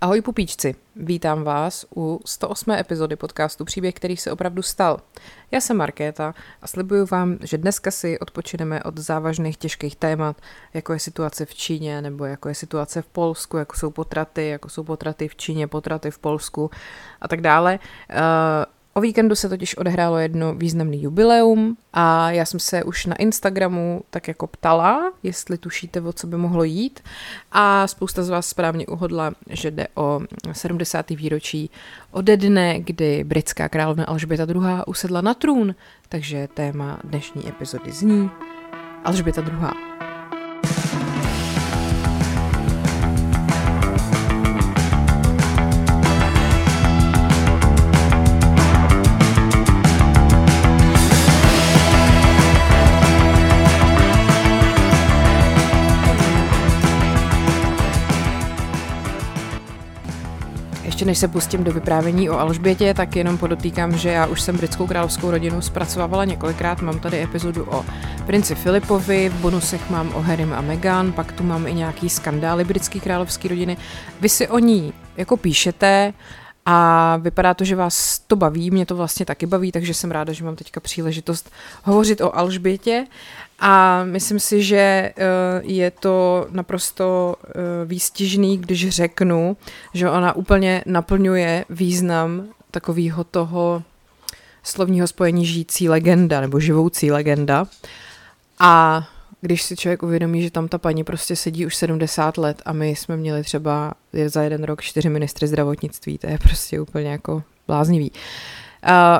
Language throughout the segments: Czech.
Ahoj pupíčci, vítám vás u 108. epizody podcastu Příběh, který se opravdu stal. Já jsem Markéta a slibuju vám, že dneska si odpočineme od závažných těžkých témat, jako je situace v Číně, nebo jako je situace v Polsku, jako jsou potraty v Číně, potraty v Polsku a tak dále. O víkendu se totiž odehrálo jedno významný jubileum a já jsem se už na Instagramu tak jako ptala, jestli tušíte, o co by mohlo jít, a spousta z vás správně uhodla, že jde o 70. výročí ode dne, kdy britská královna Alžběta II. Usedla na trůn, takže téma dnešní epizody zní Alžběta II. Než se pustím do vyprávění o Alžbětě, tak jenom podotýkám, že já už jsem britskou královskou rodinu zpracovávala několikrát. Mám tady epizodu o princi Filipovi, v bonusech mám o Harrym a Meghan, pak tu mám i nějaký skandály britské královské rodiny. Vy si o ní jako píšete a vypadá to, že vás to baví, mě to vlastně taky baví, takže jsem ráda, že mám teďka příležitost hovořit o Alžbětě. A myslím si, že je to naprosto výstižný, když řeknu, že ona úplně naplňuje význam takového toho slovního spojení žijící legenda nebo živoucí legenda. A když si člověk uvědomí, že tam ta paní prostě sedí už 70 let a my jsme měli třeba za jeden rok 4 ministry zdravotnictví, to je prostě úplně jako bláznivý.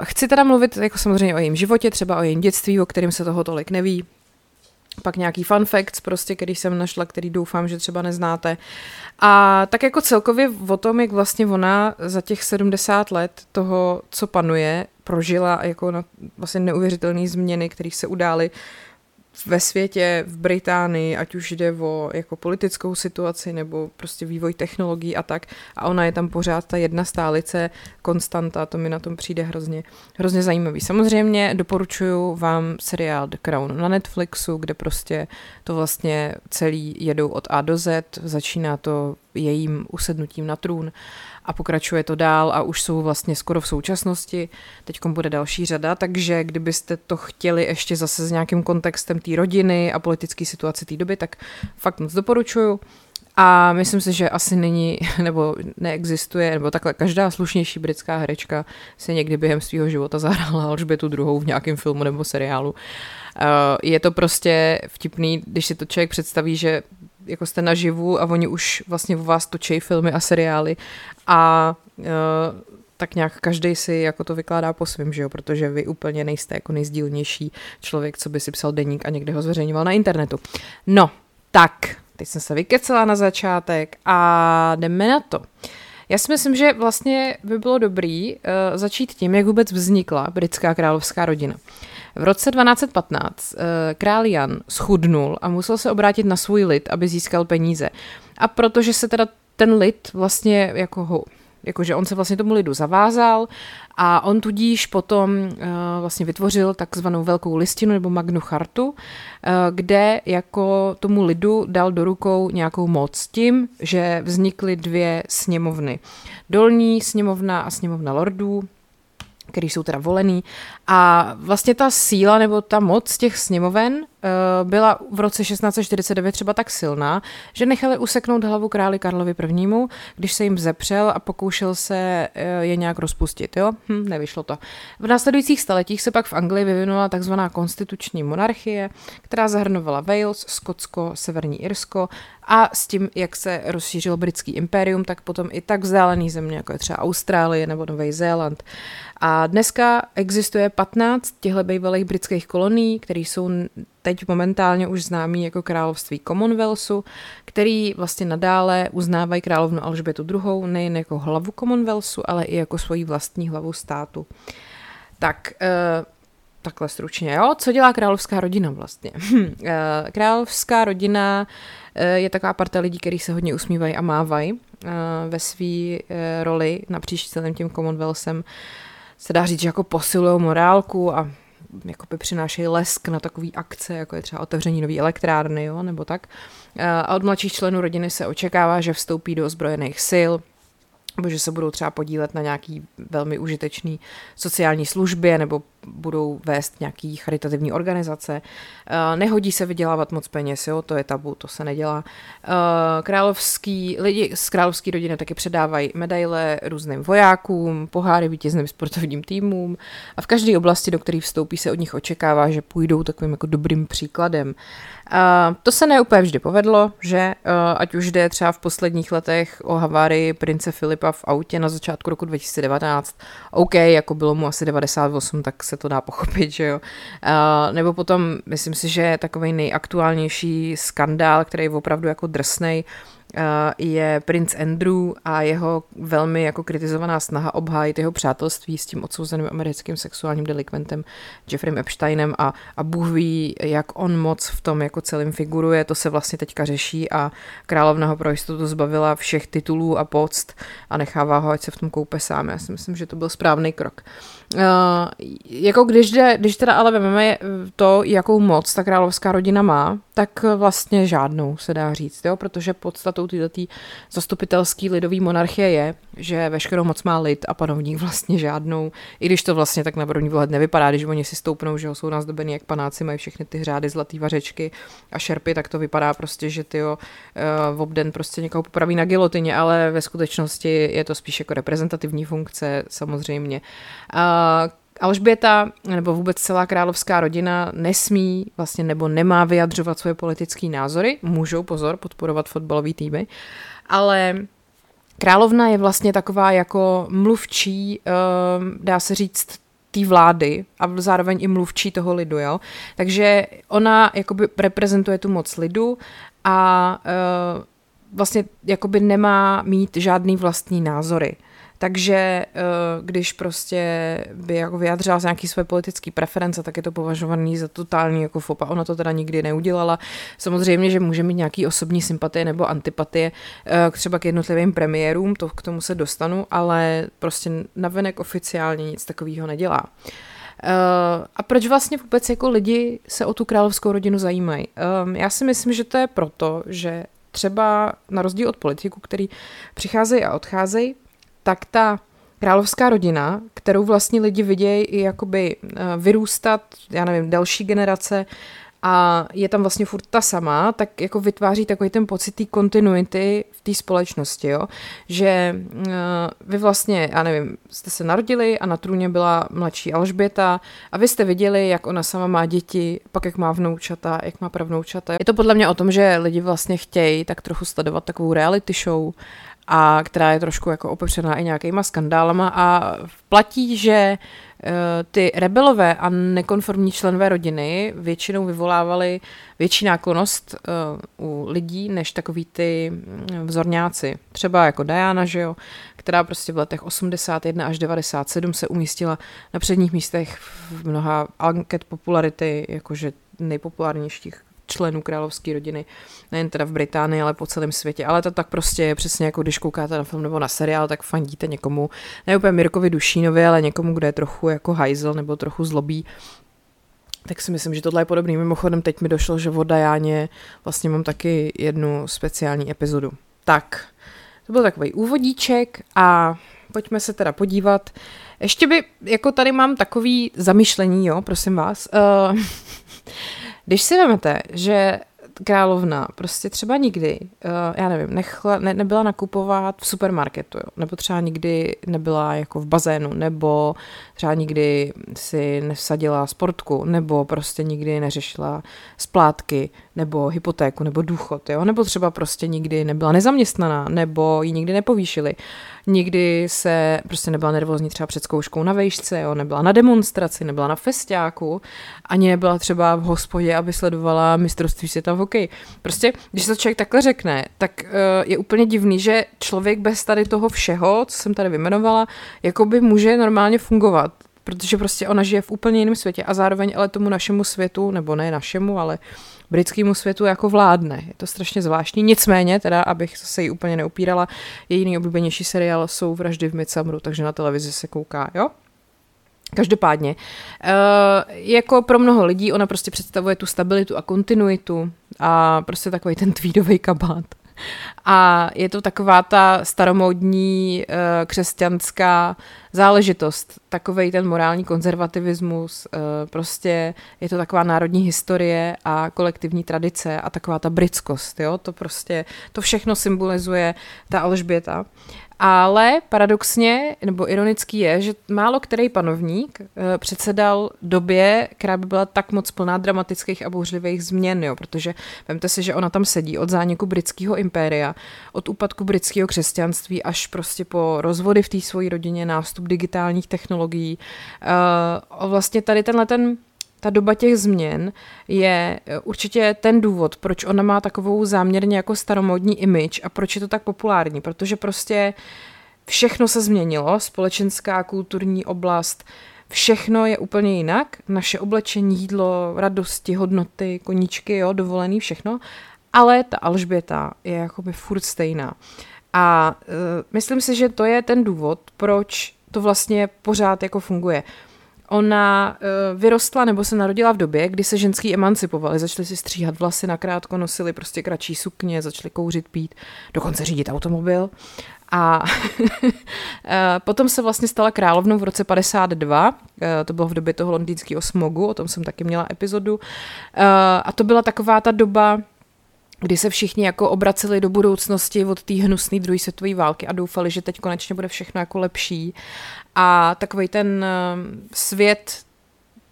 Chci teda mluvit jako samozřejmě o jejím životě, třeba o jejím dětství, o kterém se toho tolik neví. Pak nějaký fun facts, prostě, který jsem našla, který doufám, že třeba neznáte. A tak jako celkově o tom, jak vlastně ona za těch 70 let toho, co panuje, prožila jako na vlastně neuvěřitelné změny, které se udály ve světě, v Británii, ať už jde o jako politickou situaci nebo prostě vývoj technologií a tak. A ona je tam pořád ta jedna stálice, konstanta, to mi na tom přijde hrozně zajímavý. Samozřejmě doporučuji vám seriál The Crown na Netflixu, kde prostě to vlastně celý jedou od A do Z, začíná to jejím usednutím na trůn a pokračuje to dál a už jsou vlastně skoro v současnosti. Teďkom bude další řada, takže kdybyste to chtěli ještě zase s nějakým kontextem té rodiny a politické situace té doby, tak fakt moc doporučuju. A myslím si, že asi není, nebo neexistuje, nebo takhle každá slušnější britská herečka si někdy během svého života zahrála Alžbětu II. V nějakém filmu nebo seriálu. Je to prostě vtipný, když si to člověk představí, že jako jste naživu a oni už vlastně o vás točí filmy a seriály a tak nějak každej si jako to vykládá po svým, že jo, protože vy úplně nejste jako nejzdílnější člověk, co by si psal deník a někde ho zveřejňoval na internetu. No, tak, teď jsem se vykecela na začátek a jdeme na to. Já si myslím, že vlastně by bylo dobrý začít tím, jak vůbec vznikla britská královská rodina. V roce 1215 král Jan schudnul a musel se obrátit na svůj lid, aby získal peníze. A protože se teda ten lid vlastně jakože on se vlastně tomu lidu zavázal a on tudíž potom vlastně vytvořil takzvanou velkou listinu nebo Magnu chartu, kde jako tomu lidu dal do rukou nějakou moc tím, že vznikly dvě sněmovny. Dolní sněmovna a sněmovna lordů, který jsou teda volený. A vlastně ta síla nebo ta moc těch sněmoven byla v roce 1649 třeba tak silná, že nechali useknout hlavu králi Karlovi I., když se jim zepřel a pokoušel se je nějak rozpustit. Jo? Nevyšlo to. V následujících staletích se pak v Anglii vyvinula takzvaná konstituční monarchie, která zahrnovala Wales, Skotsko, Severní Irsko a s tím, jak se rozšířilo britský impérium, tak potom i tak vzdálený země, jako je třeba Austrálie nebo Nový Zéland. A dneska existuje 15 těchto bývalých britských kolonií, které jsou teď momentálně už známý jako království Commonwealthu, který vlastně nadále uznávají královnu Alžbětu II. Nejen jako hlavu Commonwealthu, ale i jako svoji vlastní hlavu státu. Tak, takhle stručně, jo? Co dělá královská rodina vlastně? Královská rodina je taková parta lidí, kteří se hodně usmívají a mávají ve své roli napříč celým tím Commonwealthem. Se dá říct, že jako posilují morálku a jakoby přinášejí lesk na takové akce, jako je třeba otevření nový elektrárny, jo, nebo tak. A od mladších členů rodiny se očekává, že vstoupí do ozbrojených sil, nebo že se budou třeba podílet na nějaký velmi užitečný sociální službě nebo budou vést nějaký charitativní organizace. Nehodí se vydělávat moc peněz, jo? To je tabu, to se nedělá. Lidi z královské rodiny taky předávají medaile různým vojákům, poháry vítězným sportovním týmům a v každé oblasti, do které vstoupí, se od nich očekává, že půjdou takovým jako dobrým příkladem. To se ne úplně vždy povedlo, že ať už jde třeba v posledních letech o havárii prince Filipa v autě na začátku roku 2019, OK, jako bylo mu asi 98, tak se to dá pochopit, že jo. Nebo potom, myslím si, že takovej nejaktuálnější skandál, který je opravdu jako drsnej, je princ Andrew a jeho velmi jako kritizovaná snaha obhájit jeho přátelství s tím odsouzeným americkým sexuálním delikventem Jeffreym Epsteinem a Bůh ví, jak on moc v tom jako celým figuruje, to se vlastně teďka řeší a královna ho pro jistotu zbavila všech titulů a poct a nechává ho, ať se v tom koupe sám. Já si myslím, že to byl správný krok. Jako když teda ale vememe to, jakou moc ta královská rodina má, tak vlastně žádnou, se dá říct, jo? Protože podstatou této zastupitelský lidový monarchie je, že veškerou moc má lid a panovník vlastně žádnou, i když to vlastně tak na první pohled nevypadá, když oni si stoupnou, že jsou nazdobený jak panáci, mají všechny ty řády, zlatý vařečky a šerpy, tak to vypadá prostě, že tyjo, v obden prostě někoho popraví na gilotině, ale ve skutečnosti je to spíš jako reprezentativní funkce samozřejmě. Alžběta nebo vůbec celá královská rodina nesmí vlastně nebo nemá vyjadřovat svoje politické názory, můžou, pozor, podporovat fotbalové týmy, ale královna je vlastně taková jako mluvčí, dá se říct, té vlády a zároveň i mluvčí toho lidu, jo. Takže ona jakoby reprezentuje tu moc lidu a vlastně jakoby nemá mít žádný vlastní názory. Takže když prostě by jako vyjadřila nějaké své politické preference, tak je to považovaný za totální jako fopa. Ona to teda nikdy neudělala. Samozřejmě, že může mít nějaký osobní sympatie nebo antipatie třeba k jednotlivým premiérům, to k tomu se dostanu, ale prostě navenek oficiálně nic takového nedělá. A proč vlastně vůbec jako lidi se o tu královskou rodinu zajímají? Já si myslím, že to je proto, že třeba na rozdíl od politiků, který přicházejí a odcházejí, tak ta královská rodina, kterou vlastně lidi vidějí i jakoby vyrůstat, já nevím, další generace a je tam vlastně furt ta sama, tak jako vytváří takový ten pocit té kontinuity v té společnosti, jo? Že vy vlastně, já nevím, jste se narodili a na trůně byla mladší Alžběta a vy jste viděli, jak ona sama má děti, pak jak má vnoučata, jak má pravnoučata. Je to podle mě o tom, že lidi vlastně chtějí tak trochu sledovat takovou reality show, a která je trošku jako opepřená i nějakýma skandálama a platí, že ty rebelové a nekonformní členové rodiny většinou vyvolávali větší náklonost u lidí, než takový ty vzorňáci. Třeba jako Diana, že jo, která prostě v letech 81 až 97 se umístila na předních místech v mnoha anket popularity, jakože nejpopulárnějších členů královské rodiny, nejen teda v Británii, ale po celém světě. Ale to tak prostě je přesně jako když koukáte na film nebo na seriál, tak fandíte někomu, ne úplně Mirkovi Dušínovi, ale někomu, kdo je trochu jako hajzel nebo trochu zlobí. Tak si myslím, že tohle je podobný. Mimochodem teď mi došlo, že o Dianě vlastně mám taky jednu speciální epizodu. Tak, to byl takový úvodíček a pojďme se teda podívat. Ještě by, jako tady mám takový zamyšlení, jo, prosím vás. Když si vemete, že královna prostě třeba nikdy, já nevím, nebyla nakupovat v supermarketu, jo? Nebo třeba nikdy nebyla jako v bazénu, nebo třeba nikdy si nevsadila sportku, nebo prostě nikdy neřešila splátky, nebo hypotéku, nebo důchod, jo? Nebo třeba prostě nikdy nebyla nezaměstnaná, nebo ji nikdy nepovýšili. Nikdy se prostě nebyla nervózní třeba před zkouškou na vejšce, jo? Nebyla na demonstraci, nebyla na festiáku, ani nebyla třeba v hospodě, aby sledovala mistrovství světa v hokeji. Prostě, když to člověk takhle řekne, tak je úplně divný, že člověk bez tady toho všeho, co jsem tady vyjmenovala, jakoby může normálně fungovat, protože prostě ona žije v úplně jiném světě a zároveň ale tomu našemu světu, nebo ne našemu, ale britskému světu jako vládne. Je to strašně zvláštní, nicméně, teda, abych se jí úplně neupírala, její nejoblíbenější seriál jsou Vraždy v Midsummeru, takže na televizi se kouká, jo? Každopádně, jako pro mnoho lidí ona prostě představuje tu stabilitu a kontinuitu a prostě takový ten tweedovej kabát. A je to taková ta staromódní křesťanská záležitost, takovej ten morální konzervativismus, prostě je to taková národní historie a kolektivní tradice a taková ta britskost, jo? To prostě, to všechno symbolizuje ta Alžběta. Ale paradoxně, nebo ironický je, že málo který panovník předsedal době, která by byla tak moc plná dramatických a bouřlivých změn, jo, protože vemte si, že ona tam sedí od zániku britského impéria, od úpadku britského křesťanství až prostě po rozvody v té svojí rodině, nástup digitálních technologií. Vlastně tady ta doba těch změn je určitě ten důvod, proč ona má takovou záměrně jako staromódní image a proč je to tak populární, protože prostě všechno se změnilo, společenská, kulturní oblast, všechno je úplně jinak, naše oblečení, jídlo, radosti, hodnoty, koníčky, jo, dovolený, všechno, ale ta Alžběta je jakoby furt stejná. A myslím si, že to je ten důvod, proč to vlastně pořád jako funguje. Ona vyrostla nebo se narodila v době, kdy se ženský emancipovali, začaly si stříhat vlasy nakrátko, nosili prostě kratší sukně, začaly kouřit, pít, dokonce řídit automobil. A potom se vlastně stala královnou v roce 52, to bylo v době toho londýnského smogu, o tom jsem taky měla epizodu. A to byla taková ta doba, kdy se všichni jako obraceli do budoucnosti od té hnusné druhé světové války a doufali, že teď konečně bude všechno jako lepší. A takový ten svět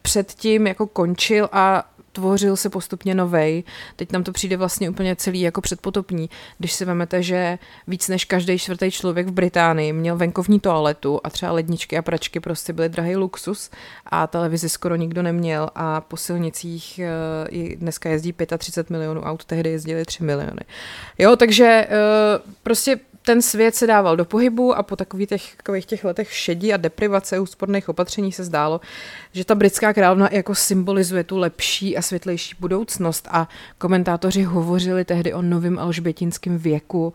předtím jako končil a tvořil se postupně novej. Teď nám to přijde vlastně úplně celý jako předpotopní. Když si vezmete, že víc než každý čtvrtý člověk v Británii měl venkovní toaletu a třeba ledničky a pračky prostě byly drahý luxus a televizi skoro nikdo neměl a po silnicích dneska jezdí 35 milionů aut, tehdy jezdili 3 miliony. Jo, takže prostě ten svět se dával do pohybu a po takových těch letech šedí a deprivace úsporných opatření se zdálo, že ta britská královna jako symbolizuje tu lepší a světlejší budoucnost a komentátoři hovořili tehdy o novém alžbětinském věku,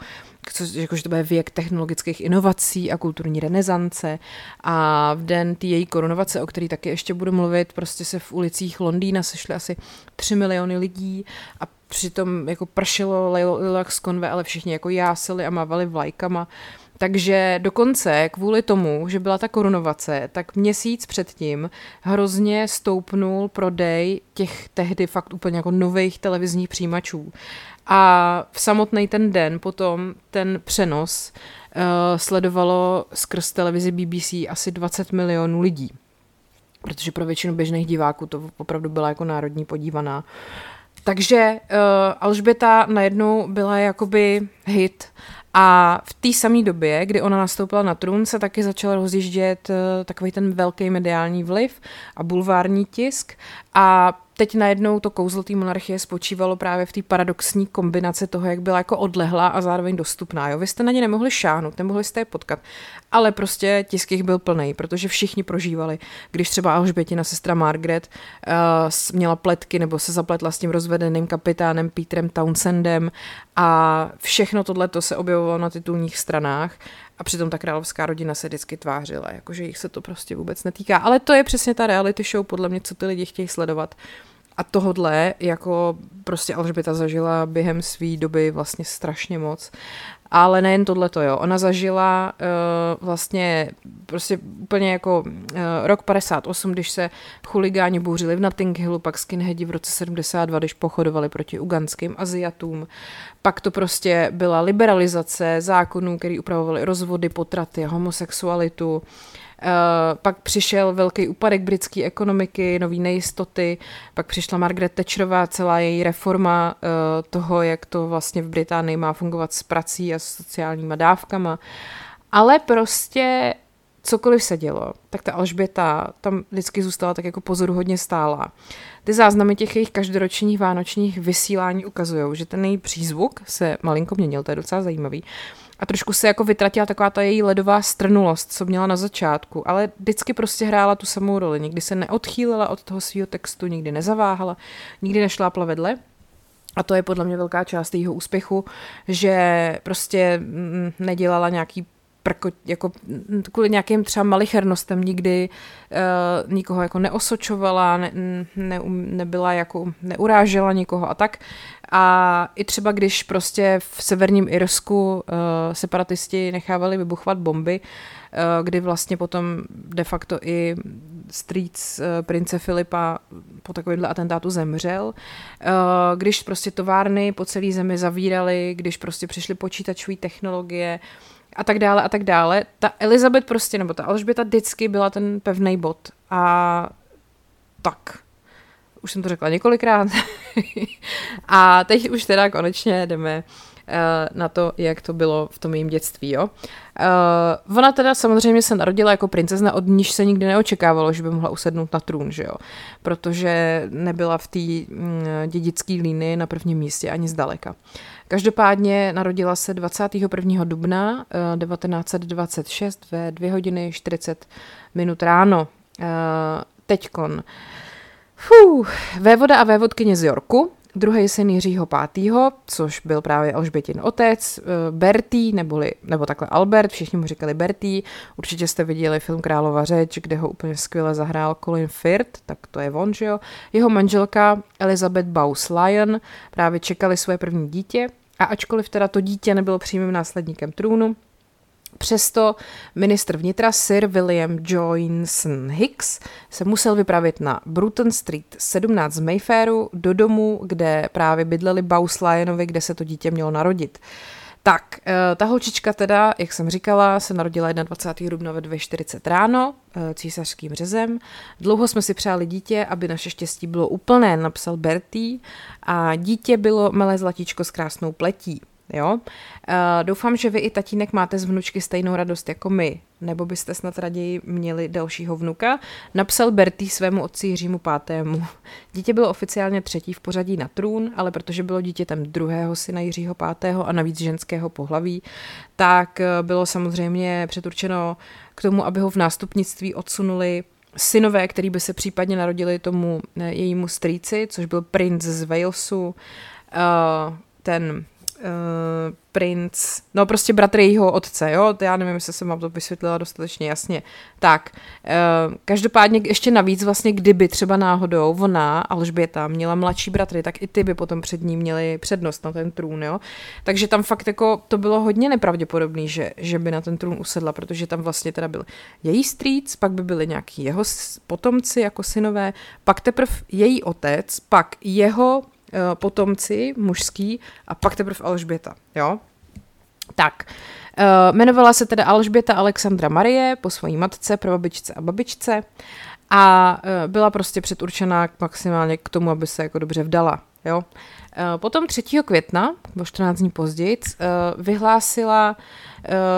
jakože to bude věk technologických inovací a kulturní renesance a v den té její korunovace, o který taky ještě budu mluvit, prostě se v ulicích Londýna sešly asi 3 miliony lidí a přitom jako pršelo lilak z konve, ale všichni jako jásili a mávali vlajkama. Takže dokonce kvůli tomu, že byla ta korunovace, tak měsíc předtím hrozně stoupnul prodej těch tehdy fakt úplně jako nových televizních přijímačů. A v samotný ten den potom ten přenos sledovalo skrz televizi BBC asi 20 milionů lidí. Protože pro většinu běžných diváků to opravdu byla jako národní podívaná. Takže Alžběta najednou byla jakoby hit a v té samé době, kdy ona nastoupila na trůn, se taky začal rozjíždět takový ten velký mediální vliv a bulvární tisk a teď najednou to kouzlo té monarchie spočívalo právě v té paradoxní kombinaci toho, jak byla jako odlehlá a zároveň dostupná. Jo? Vy jste na ně nemohli šáhnout, nemohli jste je potkat, ale prostě tisk jich byl plný, protože všichni prožívali. Když třeba Alžbětina sestra Margaret měla pletky nebo se zapletla s tím rozvedeným kapitánem Petrem Townsendem a všechno tohleto se objevovalo na titulních stranách. A přitom ta královská rodina se vždycky tvářila, jakože jich se to prostě vůbec netýká. Ale to je přesně ta reality show, podle mě, co ty lidi chtějí sledovat. A tohodle, jako prostě Alžběta zažila během své doby vlastně strašně moc. Ale nejen tohleto, jo. Ona zažila vlastně prostě úplně jako rok 58, když se chuligáni bouřili v Notting Hillu, pak skinheadi v roce 72, když pochodovali proti uganským Aziatům. Pak to prostě byla liberalizace zákonů, který upravovaly rozvody, potraty, homosexualitu. Pak přišel velký úpadek britské ekonomiky, nový nejistoty, pak přišla Margaret Thatcherová, celá její reforma toho, jak to vlastně v Británii má fungovat s prací a s sociálníma dávkama. Ale prostě cokoliv se dělo, tak ta Alžběta tam vždycky zůstala tak jako pozoruhodně stála. Ty záznamy těch jejich každoročních vánočních vysílání ukazují, že ten její přízvuk se malinko měnil, to je docela zajímavý. A trošku se jako vytratila taková ta její ledová strnulost, co měla na začátku, ale vždycky prostě hrála tu samou roli. Nikdy se neodchýlila od toho svého textu, nikdy nezaváhala, nikdy nešlápla vedle. A to je podle mě velká část jejího úspěchu, že prostě nedělala nějaký jako kvůli nějakým třeba malichernostem nikdy nikoho jako neosočovala, neurážela nikoho a tak. A i třeba když prostě v Severním Irsku separatisti nechávali vybuchovat bomby, kdy vlastně potom de facto i strýc prince Filipa po takovémhle atentátu zemřel, když prostě továrny po celé zemi zavíraly, když prostě přišly počítačové technologie a tak dále a tak dále. Ta Elizabeth prostě, nebo ta Alžběta vždycky byla ten pevný bod a tak. Už jsem to řekla několikrát. A teď už teda konečně jdeme na to, jak to bylo v tom jejím dětství. Jo? Ona teda samozřejmě se narodila jako princezna, od níž se nikdy neočekávalo, že by mohla usednout na trůn, že jo? Protože nebyla v té dědické línii na prvním místě ani zdaleka. Každopádně narodila se 21. dubna 1926 ve 2:40 ráno. Teďkon. Vévoda a vévodkyně z Yorku, druhý syn Jiřího Pátýho, což byl právě Alžbětin otec, Bertie, nebo takhle Albert, všichni mu říkali Bertie, určitě jste viděli film Králova řeč, kde ho úplně skvěle zahrál Colin Firth, tak to je on, že jo. Jeho manželka Elizabeth Bowes-Lyon právě čekali svoje první dítě a ačkoliv teda to dítě nebylo přímým následníkem trůnu, přesto ministr vnitra Sir William Johnson Hicks se musel vypravit na Bruton Street 17 z Mayfairu do domu, kde právě bydleli Bowes-Lyonovi, kde se to dítě mělo narodit. Tak, ta holčička teda, jak jsem říkala, se narodila 21. dubna ve 2:40 ráno císařským řezem. Dlouho jsme si přáli dítě, aby naše štěstí bylo úplné, napsal Bertie, a dítě bylo malé zlatíčko s krásnou pletí. Jo? Doufám, že vy i tatínek máte z vnučky stejnou radost jako my, nebo byste snad raději měli dalšího vnuka, napsal Bertie svému otci Jiřímu Pátému. Dítě bylo oficiálně třetí v pořadí na trůn, ale protože bylo dítětem druhého syna Jiřího Pátého a navíc ženského pohlaví, tak bylo samozřejmě předurčeno k tomu, aby ho v nástupnictví odsunuli synové, který by se případně narodili tomu jejímu strýci, což byl princ z Walesu, ten... princ, no prostě bratr jejího otce, jo, já nevím, jestli jsem vám to vysvětlila dostatečně jasně, tak každopádně ještě navíc vlastně, kdyby třeba náhodou ona, Alžběta, měla mladší bratry, tak i ty by potom před ní měly přednost na ten trůn, jo, takže tam fakt jako to bylo hodně nepravděpodobný, že by na ten trůn usedla, protože tam vlastně teda byl její strýc, pak by byli nějaký jeho potomci jako synové, pak teprve její otec, pak jeho potomci mužský a pak teprve Alžběta, jo? Tak, jmenovala se teda Alžběta Alexandra Marie po své matce, prababičce a babičce a byla prostě předurčená maximálně k tomu, aby se jako dobře vdala, jo? Potom 3. května, o 14 dní později,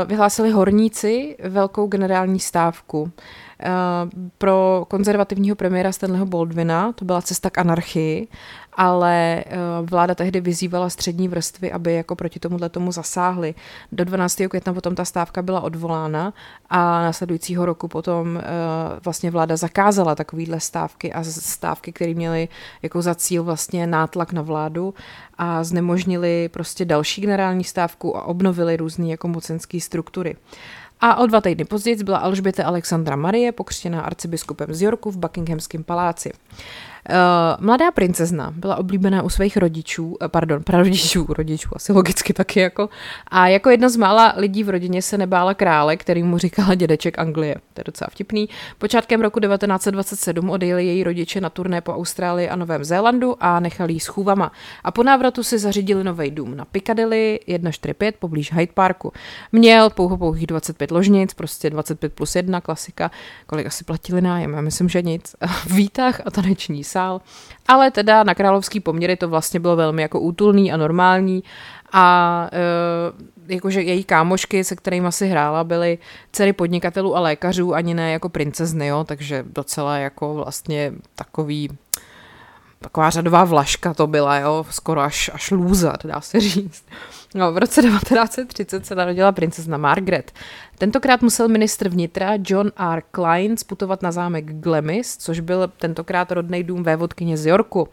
vyhlásili horníci velkou generální stávku. Pro konzervativního premiéra Stanleyho Baldwina to byla cesta k anarchii, ale vláda tehdy vyzývala střední vrstvy, aby jako proti tomu zasáhly. Do 12. května potom ta stávka byla odvolána a následujícího roku potom vlastně vláda zakázala takovýhle stávky a stávky, které měly jako za cíl vlastně nátlak na vládu a znemožnili prostě další generální stávku a obnovili různý jako mocenský struktury. A o 2 týdny později byla Alžběta Alexandra Marie pokřtěná arcibiskupem z Yorku v Buckinghamském paláci. Mladá princezna byla oblíbená u svých prarodičů, asi logicky taky jako. A jako jedna z mála lidí v rodině se nebála krále, který mu říkala dědeček Anglie. To je docela vtipný. Počátkem roku 1927 odjeli její rodiče na turné po Austrálii a Novém Zélandu a nechali ji s chůvama. A po návratu si zařídili nový dům na Piccadilly 145 poblíž Hyde Parku. Měl pouhých 25 ložnic, prostě 25 plus 1, klasika. Kolik asi platili nájem? Já myslím, že nic. Výtah a taneční sál, ale teda na královský poměry to vlastně bylo velmi jako útulný a normální a jakože její kámošky, se kterými si hrála, byly dcery podnikatelů a lékařů, ani ne jako princezny, jo, takže docela jako vlastně taková řadová vlaška to byla, jo, skoro až lůza, to dá se říct. No, v roce 1930 se narodila princezna Margaret. Tentokrát musel ministr vnitra John R. Klein sputovat na zámek Glamis, což byl tentokrát rodnej dům vévodkyně z Yorku.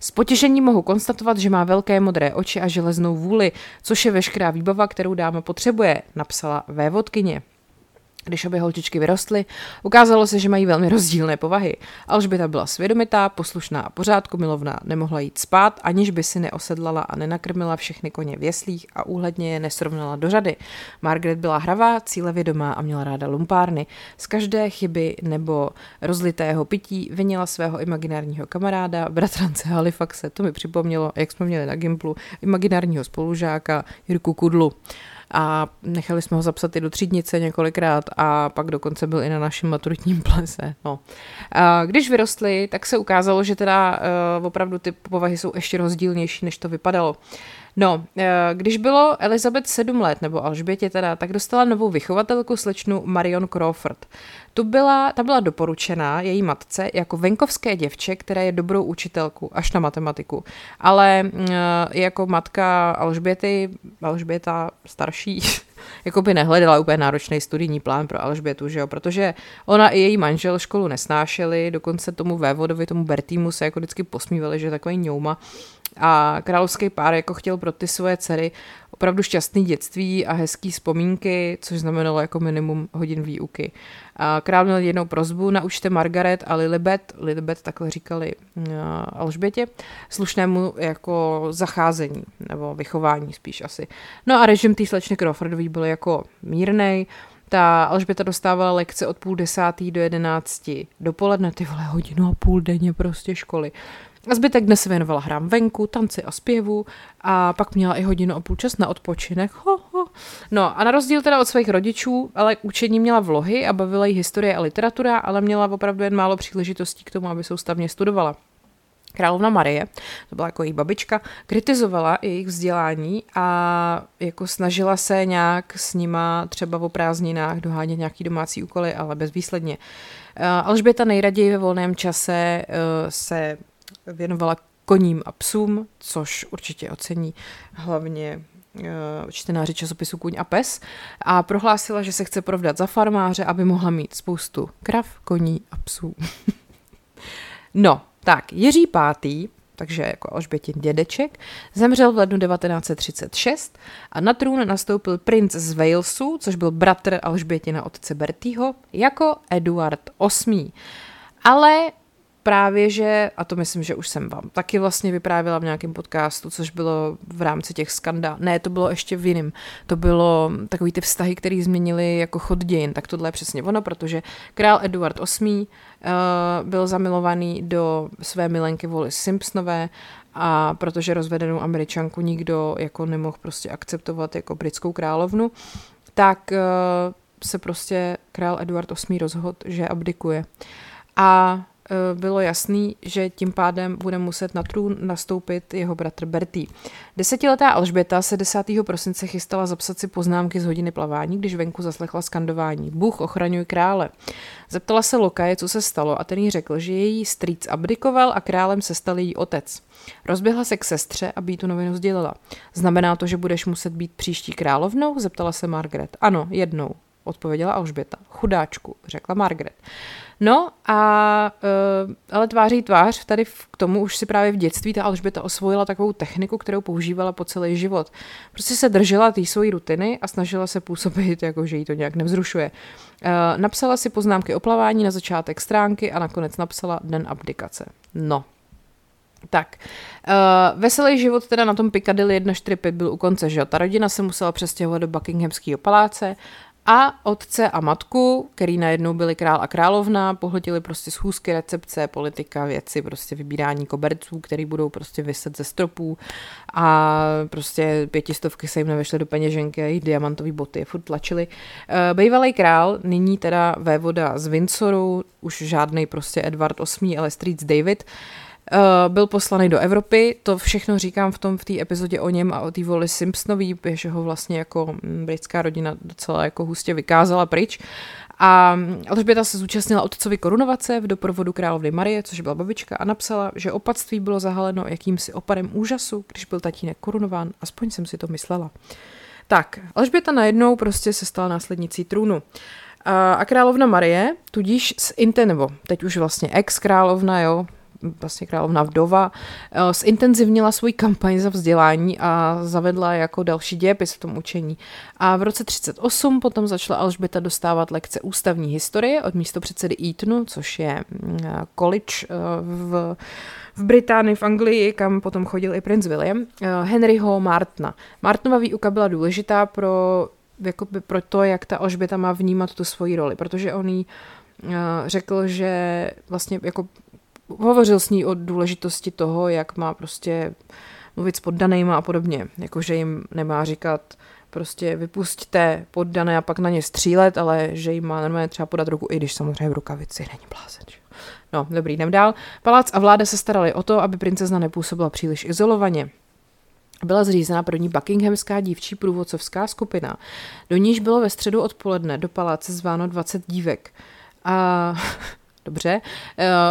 S potěšením mohu konstatovat, že má velké modré oči a železnou vůli, což je veškerá výbava, kterou dáma potřebuje, napsala vévodkyně. Když obě holčičky vyrostly, ukázalo se, že mají velmi rozdílné povahy. Alžběta byla svědomitá, poslušná a pořádku milovná, nemohla jít spát, aniž by si neosedlala a nenakrmila všechny koně v jeslích a úhledně je nesrovnala do řady. Margaret byla hravá, cílevědomá a měla ráda lumpárny. Z každé chyby nebo rozlitého pití vinila svého imaginárního kamaráda, bratrance Halifaxe, to mi připomnělo, jak jsme měli na Gimplu, imaginárního spolužáka Jirku Kudlu. A nechali jsme ho zapsat i do třídnice několikrát a pak dokonce byl i na našem maturitním plese. No. A když vyrostli, tak se ukázalo, že teda opravdu ty povahy jsou ještě rozdílnější, než to vypadalo. No, když bylo Elizabeth 7 let, nebo Alžbětě teda, tak dostala novou vychovatelku slečnu Marion Crawford. Ta byla doporučena její matce jako venkovské děvče, která je dobrou učitelku, až na matematiku. Ale jako matka Alžběta starší, jako by nehledala úplně náročný studijní plán pro Alžbětu, že jo? Protože ona i její manžel školu nesnášeli, dokonce tomu vévodovi, tomu Bertiemu se jako vždycky posmívali, že takový ňouma. A královský pár jako chtěl pro ty svoje dcery opravdu šťastný dětství a hezký vzpomínky, což znamenalo jako minimum hodin výuky. A král měl jednou prosbu, naučte Margaret a Lilibet takhle říkali Alžbětě, slušnému jako zacházení, nebo vychování spíš asi. No a režim té slečny Crawfordový byl jako mírnej. Ta Alžběta dostávala lekce od 9:30 do 11:00 dopoledne, ty vole, hodinu a půl denně prostě školy. A zbytek dne se věnovala hrám venku, tanci a zpěvu a pak měla i hodinu a půl čas na odpočinek. No a na rozdíl teda od svých rodičů, ale učení měla vlohy a bavila jí historie a literatura, ale měla opravdu jen málo příležitostí k tomu, aby soustavně studovala. Královna Marie, to byla jako její babička, kritizovala jejich vzdělání a jako snažila se nějak s nima třeba o prázdninách dohánět nějaký domácí úkoly, ale bezvýsledně. Alžběta nejraději ve volném čase se věnovala koním a psům, což určitě ocení hlavně čtenáři časopisu Kůň a pes, a prohlásila, že se chce provdat za farmáře, aby mohla mít spoustu krav, koní a psů. No, tak Jiří Pátý, takže jako Alžbětin dědeček, zemřel v lednu 1936 a na trůn nastoupil princ z Walesu, což byl bratr Alžbětina otce Bertieho, jako Eduard VIII. Ale právě že, a to myslím, že už jsem vám taky vlastně vyprávěla v nějakém podcastu, což bylo v rámci těch skandálů. Ne, to bylo ještě v jiném. To bylo takový ty vztahy, které změnily jako chod dějin. Tak tohle je přesně ono, protože král Eduard VIII byl zamilovaný do své milenky Wallis Simpsonové a protože rozvedenou Američanku nikdo jako nemohl prostě akceptovat jako britskou královnu, tak se prostě král Eduard VIII rozhodl, že abdikuje. A bylo jasný, že tím pádem bude muset na trůn nastoupit jeho bratr Bertie. 10letá Alžběta se 10. prosince chystala zapsat si poznámky z hodiny plavání, když venku zaslechla skandování Bůh ochraňuj krále. Zeptala se lokaje, co se stalo a ten jí řekl, že její strýc abdikoval a králem se stal její otec. Rozběhla se k sestře, aby jí tu novinu sdělila. Znamená to, že budeš muset být příští královnou? Zeptala se Margaret. Ano, jednou, odpověděla Alžběta. Chudáčku, řekla Margaret. No a ale tváří tvář, tady k tomu už si právě v dětství ta Alžběta osvojila takovou techniku, kterou používala po celý život. Prostě se držela té své rutiny a snažila se působit, jako že jí to nějak nevzrušuje. Napsala si poznámky o plavání na začátek stránky a nakonec napsala den abdikace. No. Tak, veselý život teda na tom Piccadilly 145 byl u konce, že jo? Ta rodina se musela přestěhovat do Buckinghamského paláce, a otce a matku, který najednou byli král a královna, pohltili prostě schůzky, recepce, politika, věci, prostě vybírání koberců, který budou prostě vyset ze stropů a prostě 500 se jim nevešly do peněženky a jejich diamantový boty je furt tlačili. Bývalý král, nyní teda vévoda z Windsoru, už žádnej prostě Edward VIII, ale strýc David, byl poslaný do Evropy, to všechno říkám v té epizodě o něm a o té Wallis Simpsonový, že ho vlastně jako britská rodina docela jako hustě vykázala pryč. A Alžběta se zúčastnila otcovy korunovace v doprovodu královny Marie, což byla babička, a napsala, že opatství bylo zahaleno jakýmsi oparem úžasu, když byl tatínek korunován, aspoň jsem si to myslela. Tak, Alžběta najednou prostě se stala následnicí trůnu. A královna Marie, tudíž teď už vlastně ex-královna, jo, vlastně královna vdova, zintenzivnila svůj kampaň za vzdělání a zavedla jako další dějepis v tom učení. A v roce 1938 potom začala Alžběta dostávat lekce ústavní historie od místopředsedy Eatonu, což je college v Británii, v Anglii, kam potom chodil i princ William, Henryho Martna. Martnova výuka byla důležitá pro to, jak ta Alžběta má vnímat tu svoji roli, protože on jí řekl, že vlastně jako hovořil s ní o důležitosti toho, jak má prostě mluvit s poddanejma a podobně. Jakože jim nemá říkat prostě vypusťte poddané a pak na ně střílet, ale že jim má normálně třeba podat ruku, i když samozřejmě v rukavici není blázen. No, dobrý, jdem dál. Palác a vláda se starali o to, aby princezna nepůsobila příliš izolovaně. Byla zřízena první buckinghamská dívčí průvodcovská skupina. Do níž bylo ve středu odpoledne do paláce zváno 20 dívek. A dobře.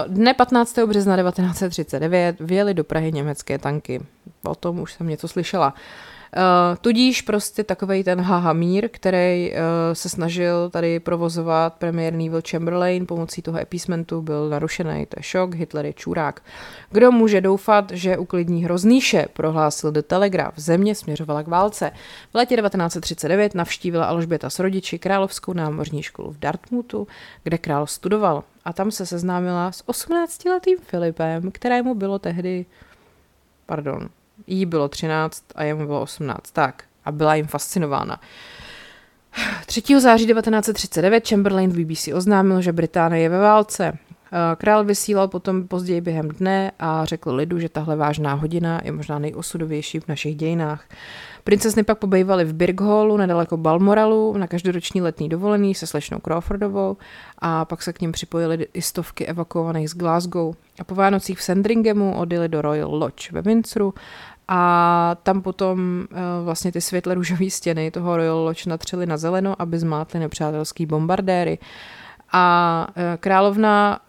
Dne 15. března 1939 vjeli do Prahy německé tanky. O tom už jsem něco slyšela. Tudíž prostě takovej ten hahamír, který se snažil tady provozovat premiér Neville Chamberlain pomocí toho appeasementu, byl narušený. To je šok, Hitler je čurák. Kdo může doufat, že uklidní hroznýše, prohlásil The Telegraph. Země směřovala k válce. V létě 1939 navštívila Alžběta s rodiči Královskou námořní školu v Dartmouthu, kde král studoval. A tam se seznámila s 18-letým Filipem, kterému bylo tehdy... Pardon... Jí bylo 13 a jemu bylo 18, tak. A byla jim fascinována. 3. září 1939 Chamberlain v BBC oznámil, že Británie je ve válce. Král vysílal potom později během dne a řekl lidu, že tahle vážná hodina je možná nejosudovější v našich dějinách. Princezny pak pobejvaly v Birkhallu, nedaleko Balmoralu, na každoroční letní dovolený se slečnou Crawfordovou a pak se k ním připojily i stovky evakuovaných z Glasgow. A po Vánocích v Sandringhamu odjeli do Royal Lodge ve Windsoru a tam potom vlastně ty světle růžové stěny toho Royal Lodge natřely na zeleno, aby zmátly nepřátelský bombardéry. A královna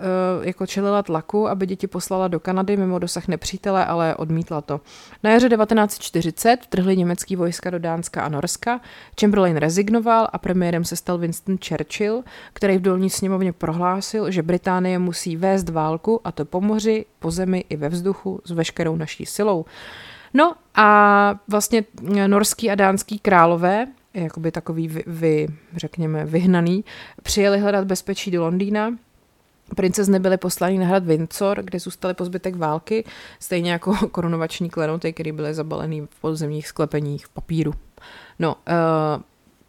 jako čelila tlaku, aby děti poslala do Kanady mimo dosah nepřítele, ale odmítla to. Na jaře 1940 vtrhly německý vojska do Dánska a Norska, Chamberlain rezignoval a premiérem se stal Winston Churchill, který v dolní sněmovně prohlásil, že Británie musí vést válku, a to po moři, po zemi i ve vzduchu s veškerou naší silou. No a vlastně norský a dánský králové, jakoby takový řekněme vyhnaný, přijeli hledat bezpečí do Londýna. Princezny byly poslány na hrad Windsor, kde zůstaly po zbytek války, stejně jako korunovační klenoty, které byly zabalený v podzemních sklepeních papíru. No,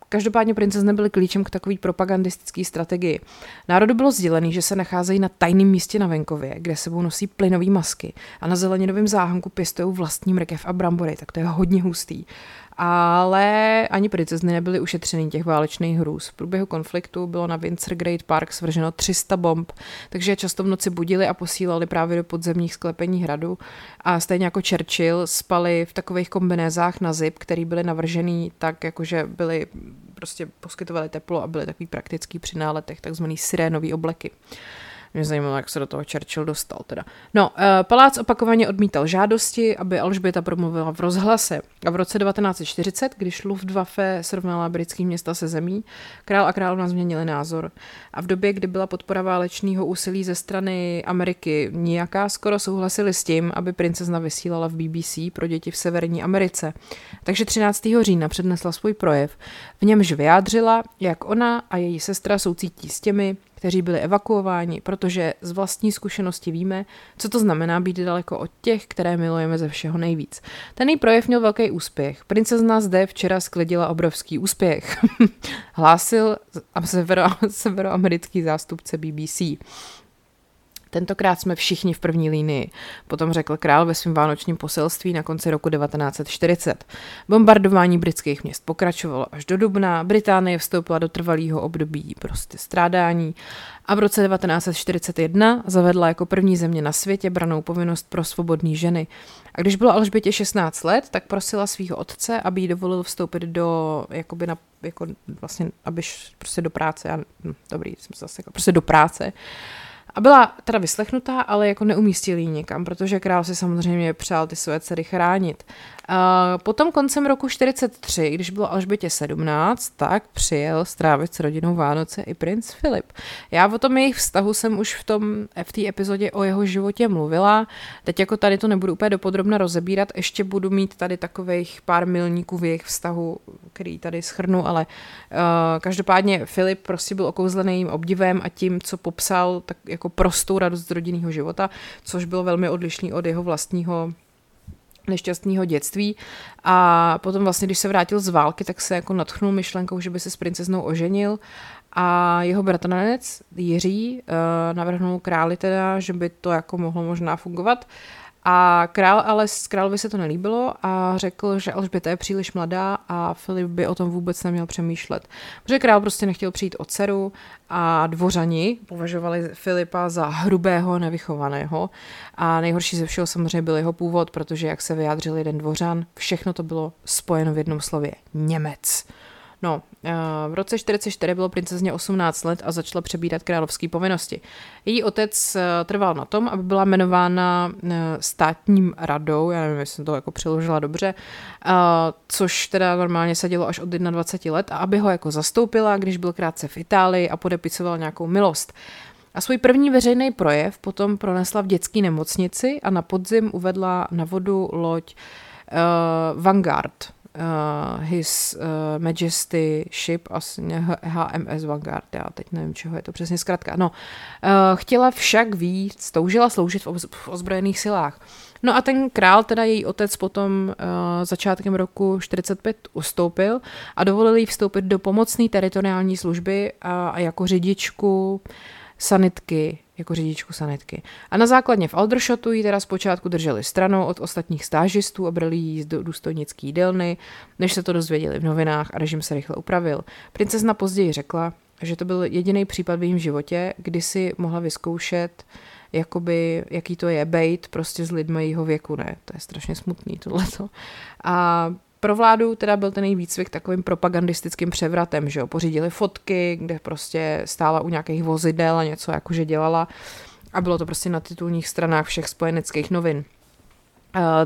každopádně princezny byly klíčem k takové propagandistické strategii. Národu bylo sdělený, že se nacházejí na tajném místě na venkově, kde sebou nosí plynové masky a na zeleninovém záhanku pěstují vlastní mrkev a brambory, tak to je hodně hustý. Ale ani princezny nebyly ušetřeny těch válečných hrůz. V průběhu konfliktu bylo na Windsor Great Park svrženo 300 bomb, takže často v noci budili a posílali právě do podzemních sklepení hradu a stejně jako Churchill spali v takových kombinézách na zip, které byly navržený tak, jakože byly prostě poskytovaly teplo a byly takový praktický při náletech, takzvaný sirénový obleky. Mě zajímalo, jak se do toho Churchill dostal teda. No, palác opakovaně odmítal žádosti, aby Alžběta promluvila v rozhlase. A v roce 1940, když Luftwaffe srovnala britský města se zemí, král a královna změnili názor. A v době, kdy byla podpora válečného úsilí ze strany Ameriky nějaká, skoro souhlasili s tím, aby princezna vysílala v BBC pro děti v Severní Americe. Takže 13. října přednesla svůj projev, v němž vyjádřila, jak ona a její sestra soucítí s těmi, kteří byli evakuováni, protože z vlastní zkušenosti víme, co to znamená být daleko od těch, které milujeme ze všeho nejvíc. Ten její projev měl velký úspěch. Princezna zde včera sklidila obrovský úspěch, hlásil severoamerický zástupce BBC. Tentokrát jsme všichni v první línii, potom řekl král ve svém vánočním poselství na konci roku 1940. Bombardování britských měst pokračovalo až do dubna, Británie vstoupila do trvalého období prostě strádání a v roce 1941 zavedla jako první země na světě branou povinnost pro svobodné ženy. A když bylo Alžbětě 16 let, tak prosila svého otce, aby jí dovolil vstoupit do, jakoby na, jako vlastně, abyš prostě do práce, prostě do práce. A byla teda vyslechnutá, ale jako neumístili ji někam, protože král si samozřejmě přál ty své dcery chránit. Potom koncem roku 1943, když bylo Alžbětě 17, tak přijel strávit s rodinou Vánoce i princ Filip. Já o tom jejich vztahu jsem už v té epizodě o jeho životě mluvila. Teď jako tady to nebudu úplně dopodrobna rozebírat, ještě budu mít tady takových pár milníků v jejich vztahu, který tady shrnu, ale každopádně Filip prostě byl okouzlený jím obdivem a tím, co popsal, tak jako prostou radost z rodinného života, což bylo velmi odlišný od jeho vlastního nešťastného dětství. A potom vlastně, když se vrátil z války, tak se jako nadchnul myšlenkou, že by se s princeznou oženil, a jeho bratranec Jiří navrhnul králi teda, že by to jako mohlo možná fungovat. A královi se to nelíbilo a řekl, že Alžběta je příliš mladá a Filip by o tom vůbec neměl přemýšlet. Protože král prostě nechtěl přijít o dceru a dvořani považovali Filipa za hrubého, nevychovaného. A nejhorší ze všeho samozřejmě byl jeho původ, protože jak se vyjádřil jeden dvořan, všechno to bylo spojeno v jednom slově. Němec. No, v roce 1944 bylo princezně 18 let a začala přebírat královské povinnosti. Její otec trval na tom, aby byla jmenována státním radou, já nevím, jestli jsem to jako přeložila dobře, což teda normálně se dělo až od 21 let, a aby ho jako zastoupila, když byl krátce v Itálii a podepisoval nějakou milost. A svůj první veřejný projev potom pronesla v dětské nemocnici a na podzim uvedla na vodu loď Vanguard. His Majesty Ship, asi HMS Vanguard, já teď nevím, čeho je to přesně zkratka. No, chtěla však víc, toužila sloužit v ozbrojených silách. No a ten král, teda její otec, potom začátkem roku 45 ustoupil a dovolil jí vstoupit do pomocné teritoriální služby a jako řidičku sanitky. A na základně v Aldershotu ji teda zpočátku drželi stranou od ostatních stážistů a brali ji z důstojnické jídelny, než se to dozvěděli v novinách a režim se rychle upravil. Princezna později řekla, že to byl jediný případ v jejím životě, kdy si mohla vyzkoušet, jakoby, jaký to je bejt prostě s lidmi jejího věku, ne? To je strašně smutný tohleto. A pro vládu teda byl ten její výcvik takovým propagandistickým převratem, že jo, pořídili fotky, kde prostě stála u nějakých vozidel a něco jakože dělala, a bylo to prostě na titulních stranách všech spojeneckých novin.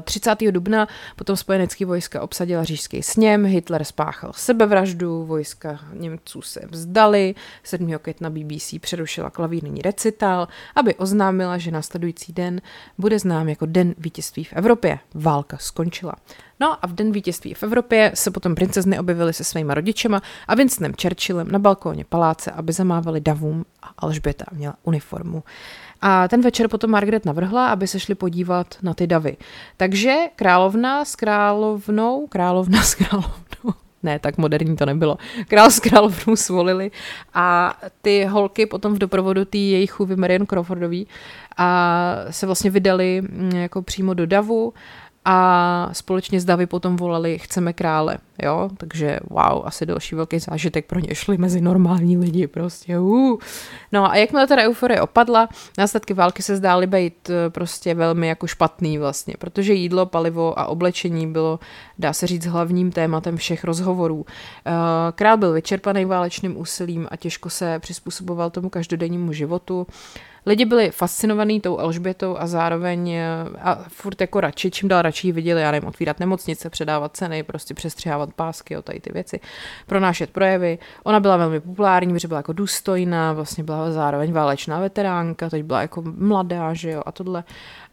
30. dubna potom spojenecký vojska obsadila Říšský sněm, Hitler spáchal sebevraždu, vojska Němců se vzdali, 7. května BBC přerušila klavírní recital, aby oznámila, že následující den bude znám jako Den vítězství v Evropě. Válka skončila. No a v Den vítězství v Evropě se potom princezny objevily se svýma rodičema a Winstonem Churchillem na balkóně paláce, aby zamávali davům, a Alžběta měla uniformu. A ten večer potom Margaret navrhla, aby se šli podívat na ty davy. Takže královna s královnou, ne, tak moderní to nebylo, král s královnou svolili a ty holky potom v doprovodu té jejich chůvy Marion Crawfordový a se vlastně vydali jako přímo do davu a společně s davy potom volali chceme krále, jo, takže wow, asi další velký zážitek pro ně, šli mezi normální lidi prostě, No a jakmile teda euforie opadla, následky války se zdály být prostě velmi jako špatný vlastně, protože jídlo, palivo a oblečení bylo, dá se říct, hlavním tématem všech rozhovorů. Král byl vyčerpaný válečným úsilím a těžko se přizpůsoboval tomu každodennímu životu. Lidi byli fascinovaní tou Alžbětou a zároveň a furt jako radši, čím dál radši ji viděli, já nevím, otvírat nemocnice, předávat ceny, prostě přestřihávat pásky, jo, tady ty věci, pronášet projevy. Ona byla velmi populární, protože byla jako důstojná, vlastně byla zároveň válečná veteránka, teď byla jako mladá, že jo, a tohle.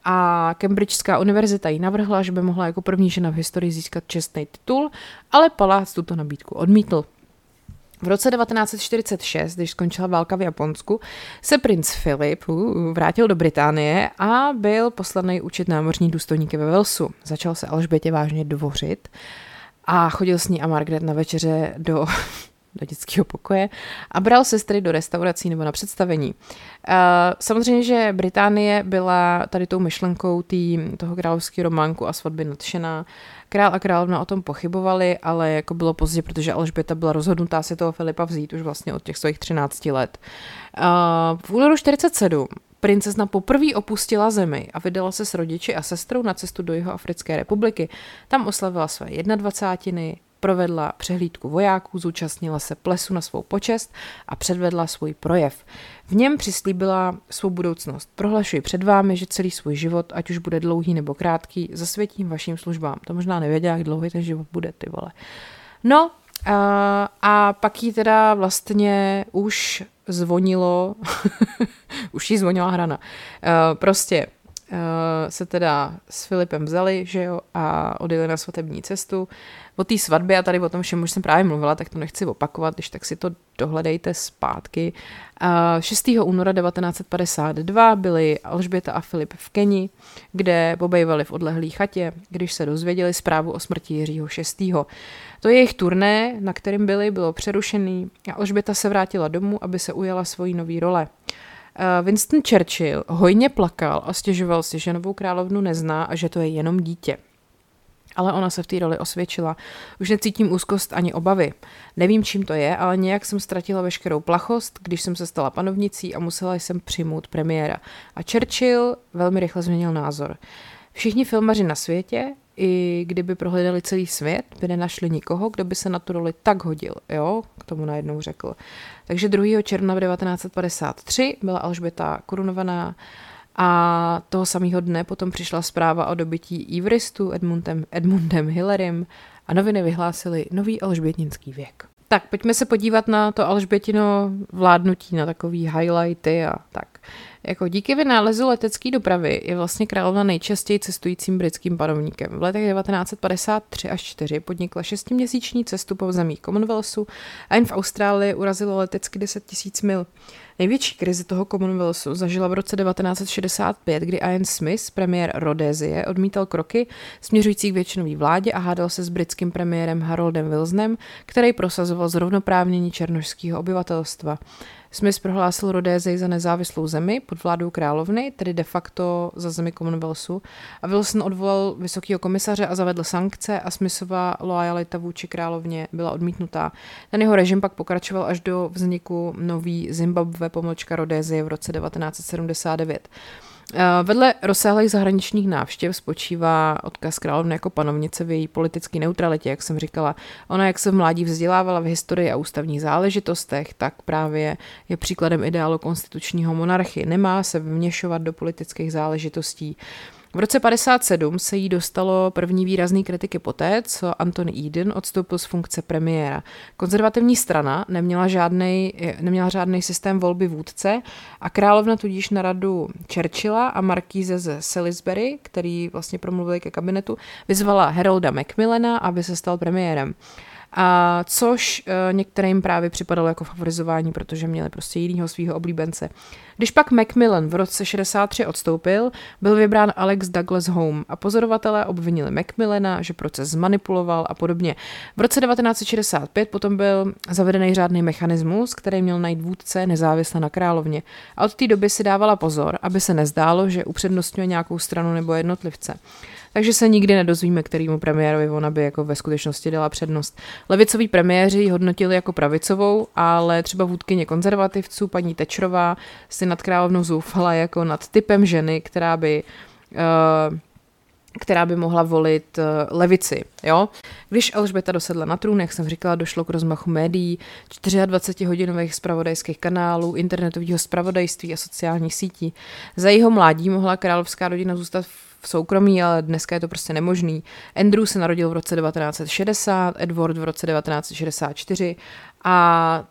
A Cambridgeská univerzita ji navrhla, že by mohla jako první žena v historii získat čestný titul, ale palác tuto nabídku odmítl. V roce 1946, když skončila válka v Japonsku, se princ Filip vrátil do Británie a byl poslaný učit námořní důstojníky ve Walesu. Začal se Alžbětě vážně dvořit a chodil s ní a Margaret na večeře do dětského pokoje a bral sestry do restaurací nebo na představení. Samozřejmě, že Británie byla tady tou myšlenkou toho královského románku a svatby nadšená. Král a královna o tom pochybovali, ale jako bylo pozdě, protože Alžběta byla rozhodnutá si toho Filipa vzít už vlastně od těch svých 13 let. V únoru 1947 princezna poprvé opustila zemi a vydala se s rodiči a sestrou na cestu do Jihoafrické republiky. Tam oslavila své 21. provedla přehlídku vojáků, zúčastnila se plesu na svou počest a předvedla svůj projev. V něm přislíbila svou budoucnost. Prohlašuji před vámi, že celý svůj život, ať už bude dlouhý nebo krátký, zasvětím vašim službám. To možná nevěděla, jak dlouhý ten život bude, ty vole. No a pak jí teda vlastně už zvonilo, už jí zvonila hrana. Se teda s Filipem vzali, že jo, a odjeli na svatební cestu. O té svatbě a tady o tom všem už jsem právě mluvila, tak to nechci opakovat, když tak si to dohledejte zpátky. 6. února 1952 byli Alžběta a Filip v Keni, kde pobejvali v odlehlé chatě, když se dozvěděli zprávu o smrti Jiřího VI. To jejich turné, na kterém byli, bylo přerušený a Alžběta se vrátila domů, aby se ujala svojí nový role. Winston Churchill hojně plakal a stěžoval si, že novou královnu nezná a že to je jenom dítě. Ale ona se v té roli osvědčila. Už necítím úzkost ani obavy. Nevím, čím to je, ale nějak jsem ztratila veškerou plachost, když jsem se stala panovnicí a musela jsem přijmout premiéra. A Churchill velmi rychle změnil názor. Všichni filmaři na světě, i kdyby prohledali celý svět, by nenašli nikoho, kdo by se na tu roli tak hodil, jo, k tomu najednou řekl. Takže 2. června 1953 byla Alžběta korunovaná a toho samého dne potom přišla zpráva o dobytí Ivristu Edmundem Hillerym a noviny vyhlásily nový alžbětinský věk. Tak, pojďme se podívat na to Alžbětino vládnutí, na takový highlighty a tak. Jako díky vynálezu letecké dopravy je vlastně královna nejčastěji cestujícím britským panovníkem. V letech 1953 až 4 podnikla 6měsíční cestu po zemích Commonwealthu a jen v Austrálii urazilo letecky 10 000 mil. Největší krizi toho Commonwealthu zažila v roce 1965, kdy Ian Smith, premiér Rodézie, odmítal kroky směřující k většinové vládě a hádal se s britským premiérem Haroldem Wilsonem, který prosazoval zrovnoprávnění černošského obyvatelstva. Smith prohlásil Rodézii za nezávislou zemi pod vládou královny, tedy de facto za zemi Commonwealthu, a Wilson odvolal vysokého komisaře a zavedl sankce a Smithova loajalita vůči královně byla odmítnutá. Ten jeho režim pak pokračoval až do vzniku nový Zimbabwe-Rodézie v roce 1979. Vedle rozsáhlých zahraničních návštěv spočívá odkaz královny jako panovnice v její politické neutralitě, jak jsem říkala. Ona, jak se v mládí vzdělávala v historii a ústavních záležitostech, tak právě je příkladem ideálu konstitučního monarchy. Nemá se vměšovat do politických záležitostí. V roce 1957 se jí dostalo první výrazný kritiky poté, co Anthony Eden odstoupil z funkce premiéra. Konzervativní strana neměla žádný systém volby vůdce a královna tudíž na radu Churchilla a markíze ze Salisbury, který vlastně promluvili ke kabinetu, vyzvala Harolda McMillana, aby se stal premiérem. A což některým právě připadalo jako favorizování, protože měli prostě jinýho svýho oblíbence. Když pak Macmillan v roce 63 odstoupil, byl vybrán Alex Douglas Home a pozorovatelé obvinili Macmillana, že proces zmanipuloval a podobně. V roce 1965 potom byl zavedený řádný mechanismus, který měl najít vůdce nezávisle na královně. A od té doby si dávala pozor, aby se nezdálo, že upřednostňuje nějakou stranu nebo jednotlivce. Takže se nikdy nedozvíme, kterýmu premiérovi ona by jako ve skutečnosti dala přednost. Levicoví premiéři ji hodnotili jako pravicovou, ale třeba vůdkyně konzervativců paní Thatcherová si nad královnou zoufala jako nad typem ženy, která by mohla volit levici. Jo? Když Alžběta dosedla na trůn, jak jsem říkala, došlo k rozmachu médií, 24hodinových zpravodajských kanálů, internetového zpravodajství a sociálních sítí. Za jeho mládí mohla královská rodina zůstat v soukromí, ale dneska je to prostě nemožný. Andrew se narodil v roce 1960, Edward v roce 1964 a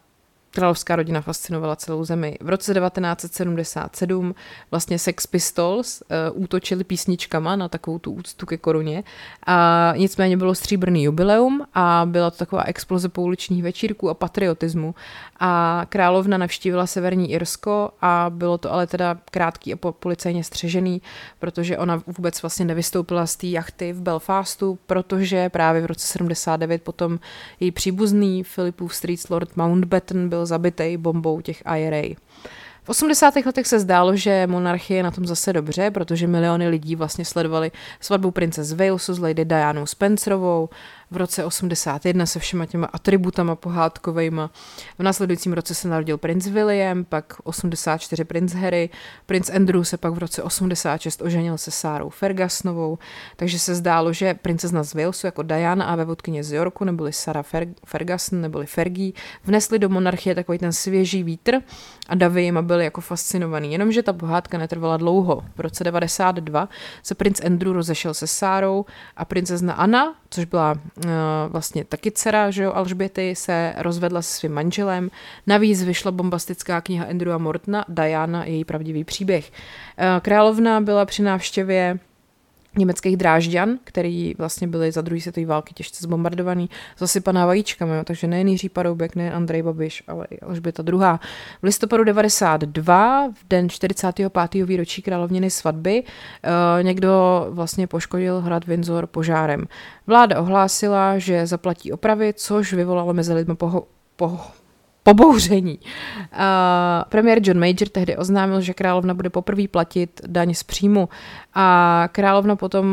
královská rodina fascinovala celou zemi. V roce 1977 vlastně Sex Pistols útočili písničkama na takovou tu úctu ke koruně. A nicméně bylo stříbrný jubileum a byla to taková exploze pouličních večírků a patriotismu. A královna navštívila Severní Irsko a bylo to ale teda krátký a policejně střežený, protože ona vůbec vlastně nevystoupila z té jachty v Belfastu, protože právě v roce 79 potom její příbuzný Filipův Lord Mountbatten byl zabitej bombou těch IRA. V 80. letech se zdálo, že monarchie je na tom zase dobře, protože miliony lidí vlastně sledovali svatbu prince z Walesu s lady Dianou Spencerovou v roce 81 se všema těma atributama pohádkovejma. V následujícím roce se narodil princ William, pak 84 princ Harry, princ Andrew se pak v roce 86 oženil se Sarah Fergusonovou, takže se zdálo, že princezna z Walesu jako Diana a vévodkyně z Yorku neboli Sarah Ferguson neboli Fergie vnesli do monarchie takový ten svěží vítr a davy jima byli jako fascinovaný, jenomže ta pohádka netrvala dlouho. V roce 92 se princ Andrew rozešel se Sarou a princezna Anna, což byla vlastně taky dcera, že jo, Alžběty, se rozvedla se svým manželem. Navíc vyšla bombastická kniha Andrewa Mortona Diana, její pravdivý příběh. Královna byla při návštěvě německých Drážďan, který vlastně byli za druhé světové války těžce zbombardovaný, zasypaná vajíčkami, jo? Takže nejen Jiří Paroubek, nejen Andrej Babiš, ale i Alžběta II. V listopadu 92, v den 45. výročí královniny svatby, někdo vlastně poškodil hrad Windsor požárem. Vláda ohlásila, že zaplatí opravy, což vyvolalo mezi lidmi pobouření. Premiér John Major tehdy oznámil, že královna bude poprvé platit daň z příjmu a královna potom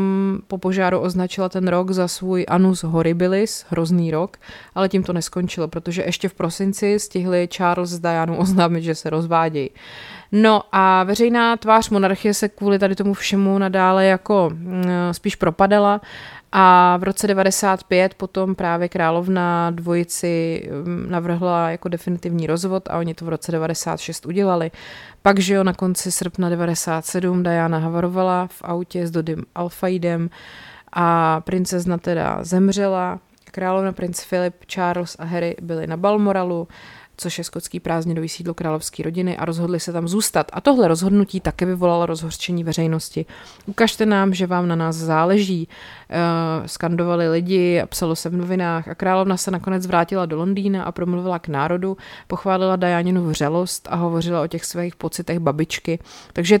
po požáru označila ten rok za svůj annus horribilis, hrozný rok, ale tím to neskončilo, protože ještě v prosinci stihli Charles s Dianou oznámit, že se rozvádějí. No a veřejná tvář monarchie se kvůli tady tomu všemu nadále jako spíš propadala. A v roce 95 potom právě královna dvojici navrhla jako definitivní rozvod a oni to v roce 96 udělali. Pak, že jo, na konci srpna 97 Diana havarovala v autě s Dodym Alfaidem a princezna teda zemřela. Královna, princ Filip, Charles a Harry byli na Balmoralu, což je skotský prázdninový sídlo královské rodiny, a rozhodli se tam zůstat. A tohle rozhodnutí také vyvolalo rozhořčení veřejnosti. Ukažte nám, že vám na nás záleží. Skandovali lidi a psalo se v novinách. A královna se nakonec vrátila do Londýna a promluvila k národu, pochválila Dianinu vřelost a hovořila o těch svých pocitech babičky. Takže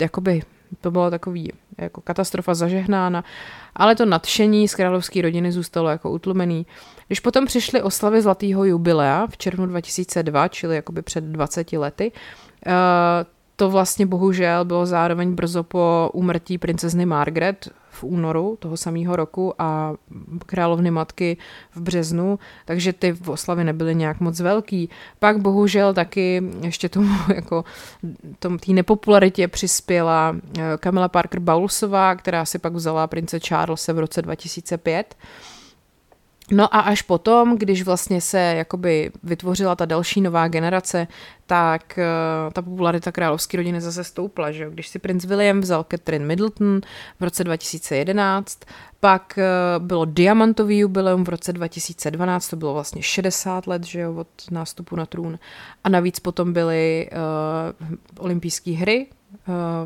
jakoby to bylo takový jako katastrofa zažehnána, ale to nadšení z královské rodiny zůstalo jako utlumený. Když potom přišly oslavy zlatého jubilea v červnu 2002, čili jakoby před 20 lety, to vlastně bohužel bylo zároveň brzo po úmrtí princezny Margaret v únoru toho samého roku a královny matky v březnu, takže ty oslavy nebyly nějak moc velký. Pak bohužel taky ještě tomu jako té nepopularitě přispěla Kamila Parker Bowlesová, která si pak vzala prince Charlese v roce 2005. No a až potom, když vlastně se jakoby vytvořila ta další nová generace, tak ta popularita královské rodiny zase stoupla, že jo? Když si princ William vzal Catherine Middleton v roce 2011, pak bylo diamantový jubileum v roce 2012, to bylo vlastně 60 let, že jo, od nástupu na trůn. A navíc potom byly olympijské hry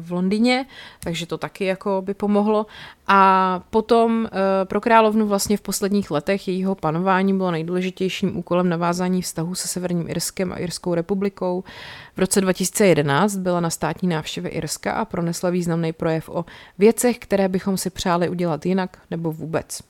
v Londýně, takže to taky jako by pomohlo. A potom pro královnu vlastně v posledních letech jejího panování bylo nejdůležitějším úkolem navázání vztahu se Severním Irskem a Irskou republikou. V roce 2011 byla na státní návštěvě Irska a pronesla významný projev o věcech, které bychom si přáli udělat jinak nebo vůbec.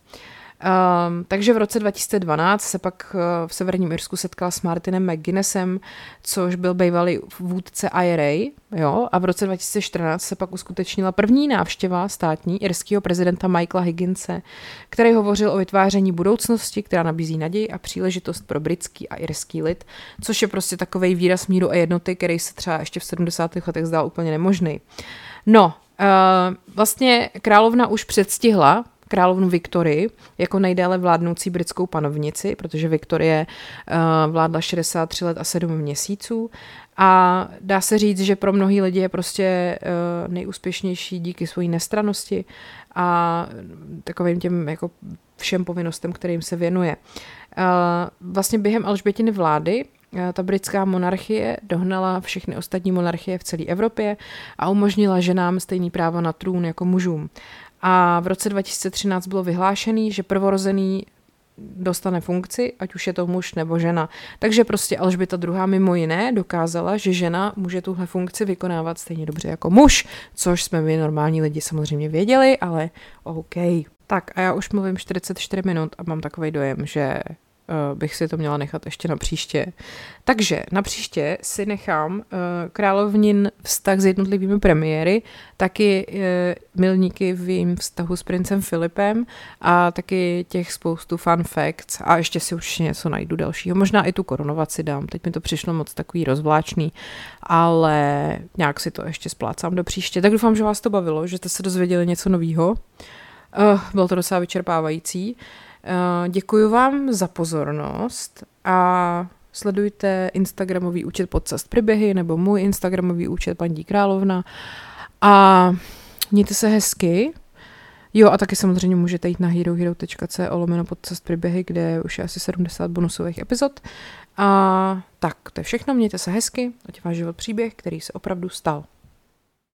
Takže v roce 2012 se pak v Severním Irsku setkala s Martinem McGuinnessem, což byl bývalý vůdce IRA, jo? A v roce 2014 se pak uskutečnila první návštěva státní irského prezidenta Michaela Higginse, který hovořil o vytváření budoucnosti, která nabízí naději a příležitost pro britský a irský lid, což je prostě takovej výraz míru a jednoty, který se třeba ještě v 70. letech zdál úplně nemožný. No, vlastně královna už předstihla královnu Viktorii jako nejdéle vládnoucí britskou panovnici, protože Viktorie vládla 63 let a 7 měsíců a dá se říct, že pro mnohý lidi je prostě nejúspěšnější díky své nestrannosti a takovým těm jako všem povinnostem, kterým se věnuje. Vlastně během Alžbětiny vlády ta britská monarchie dohnala všechny ostatní monarchie v celé Evropě a umožnila ženám stejný právo na trůn jako mužům. A v roce 2013 bylo vyhlášený, že prvorozený dostane funkci, ať už je to muž nebo žena. Takže prostě Alžběta II. Mimo jiné dokázala, že žena může tuhle funkci vykonávat stejně dobře jako muž, což jsme my normální lidi samozřejmě věděli, ale OK. Tak a já už mluvím 44 minut a mám takový dojem, že bych si to měla nechat ještě na příště. Takže na příště si nechám královnin vztah s jednotlivými premiéry, taky milníky v jejím vztahu s princem Filipem a taky těch spoustu fun facts a ještě si už něco najdu dalšího. Možná i tu korunovaci dám, teď mi to přišlo moc takový rozvláčný, ale nějak si to ještě splácám do příště. Tak doufám, že vás to bavilo, že jste se dozvěděli něco novýho. Bylo to docela vyčerpávající. Děkuji vám za pozornost a sledujte instagramový účet Podcast Příběhy nebo můj instagramový účet Paní Královna a mějte se hezky. Jo, a taky samozřejmě můžete jít na herohero.co/Podcast Příběhy, kde už je asi 70 bonusových epizod. A tak, to je všechno, mějte se hezky, ať váš život příběh, který se opravdu stal.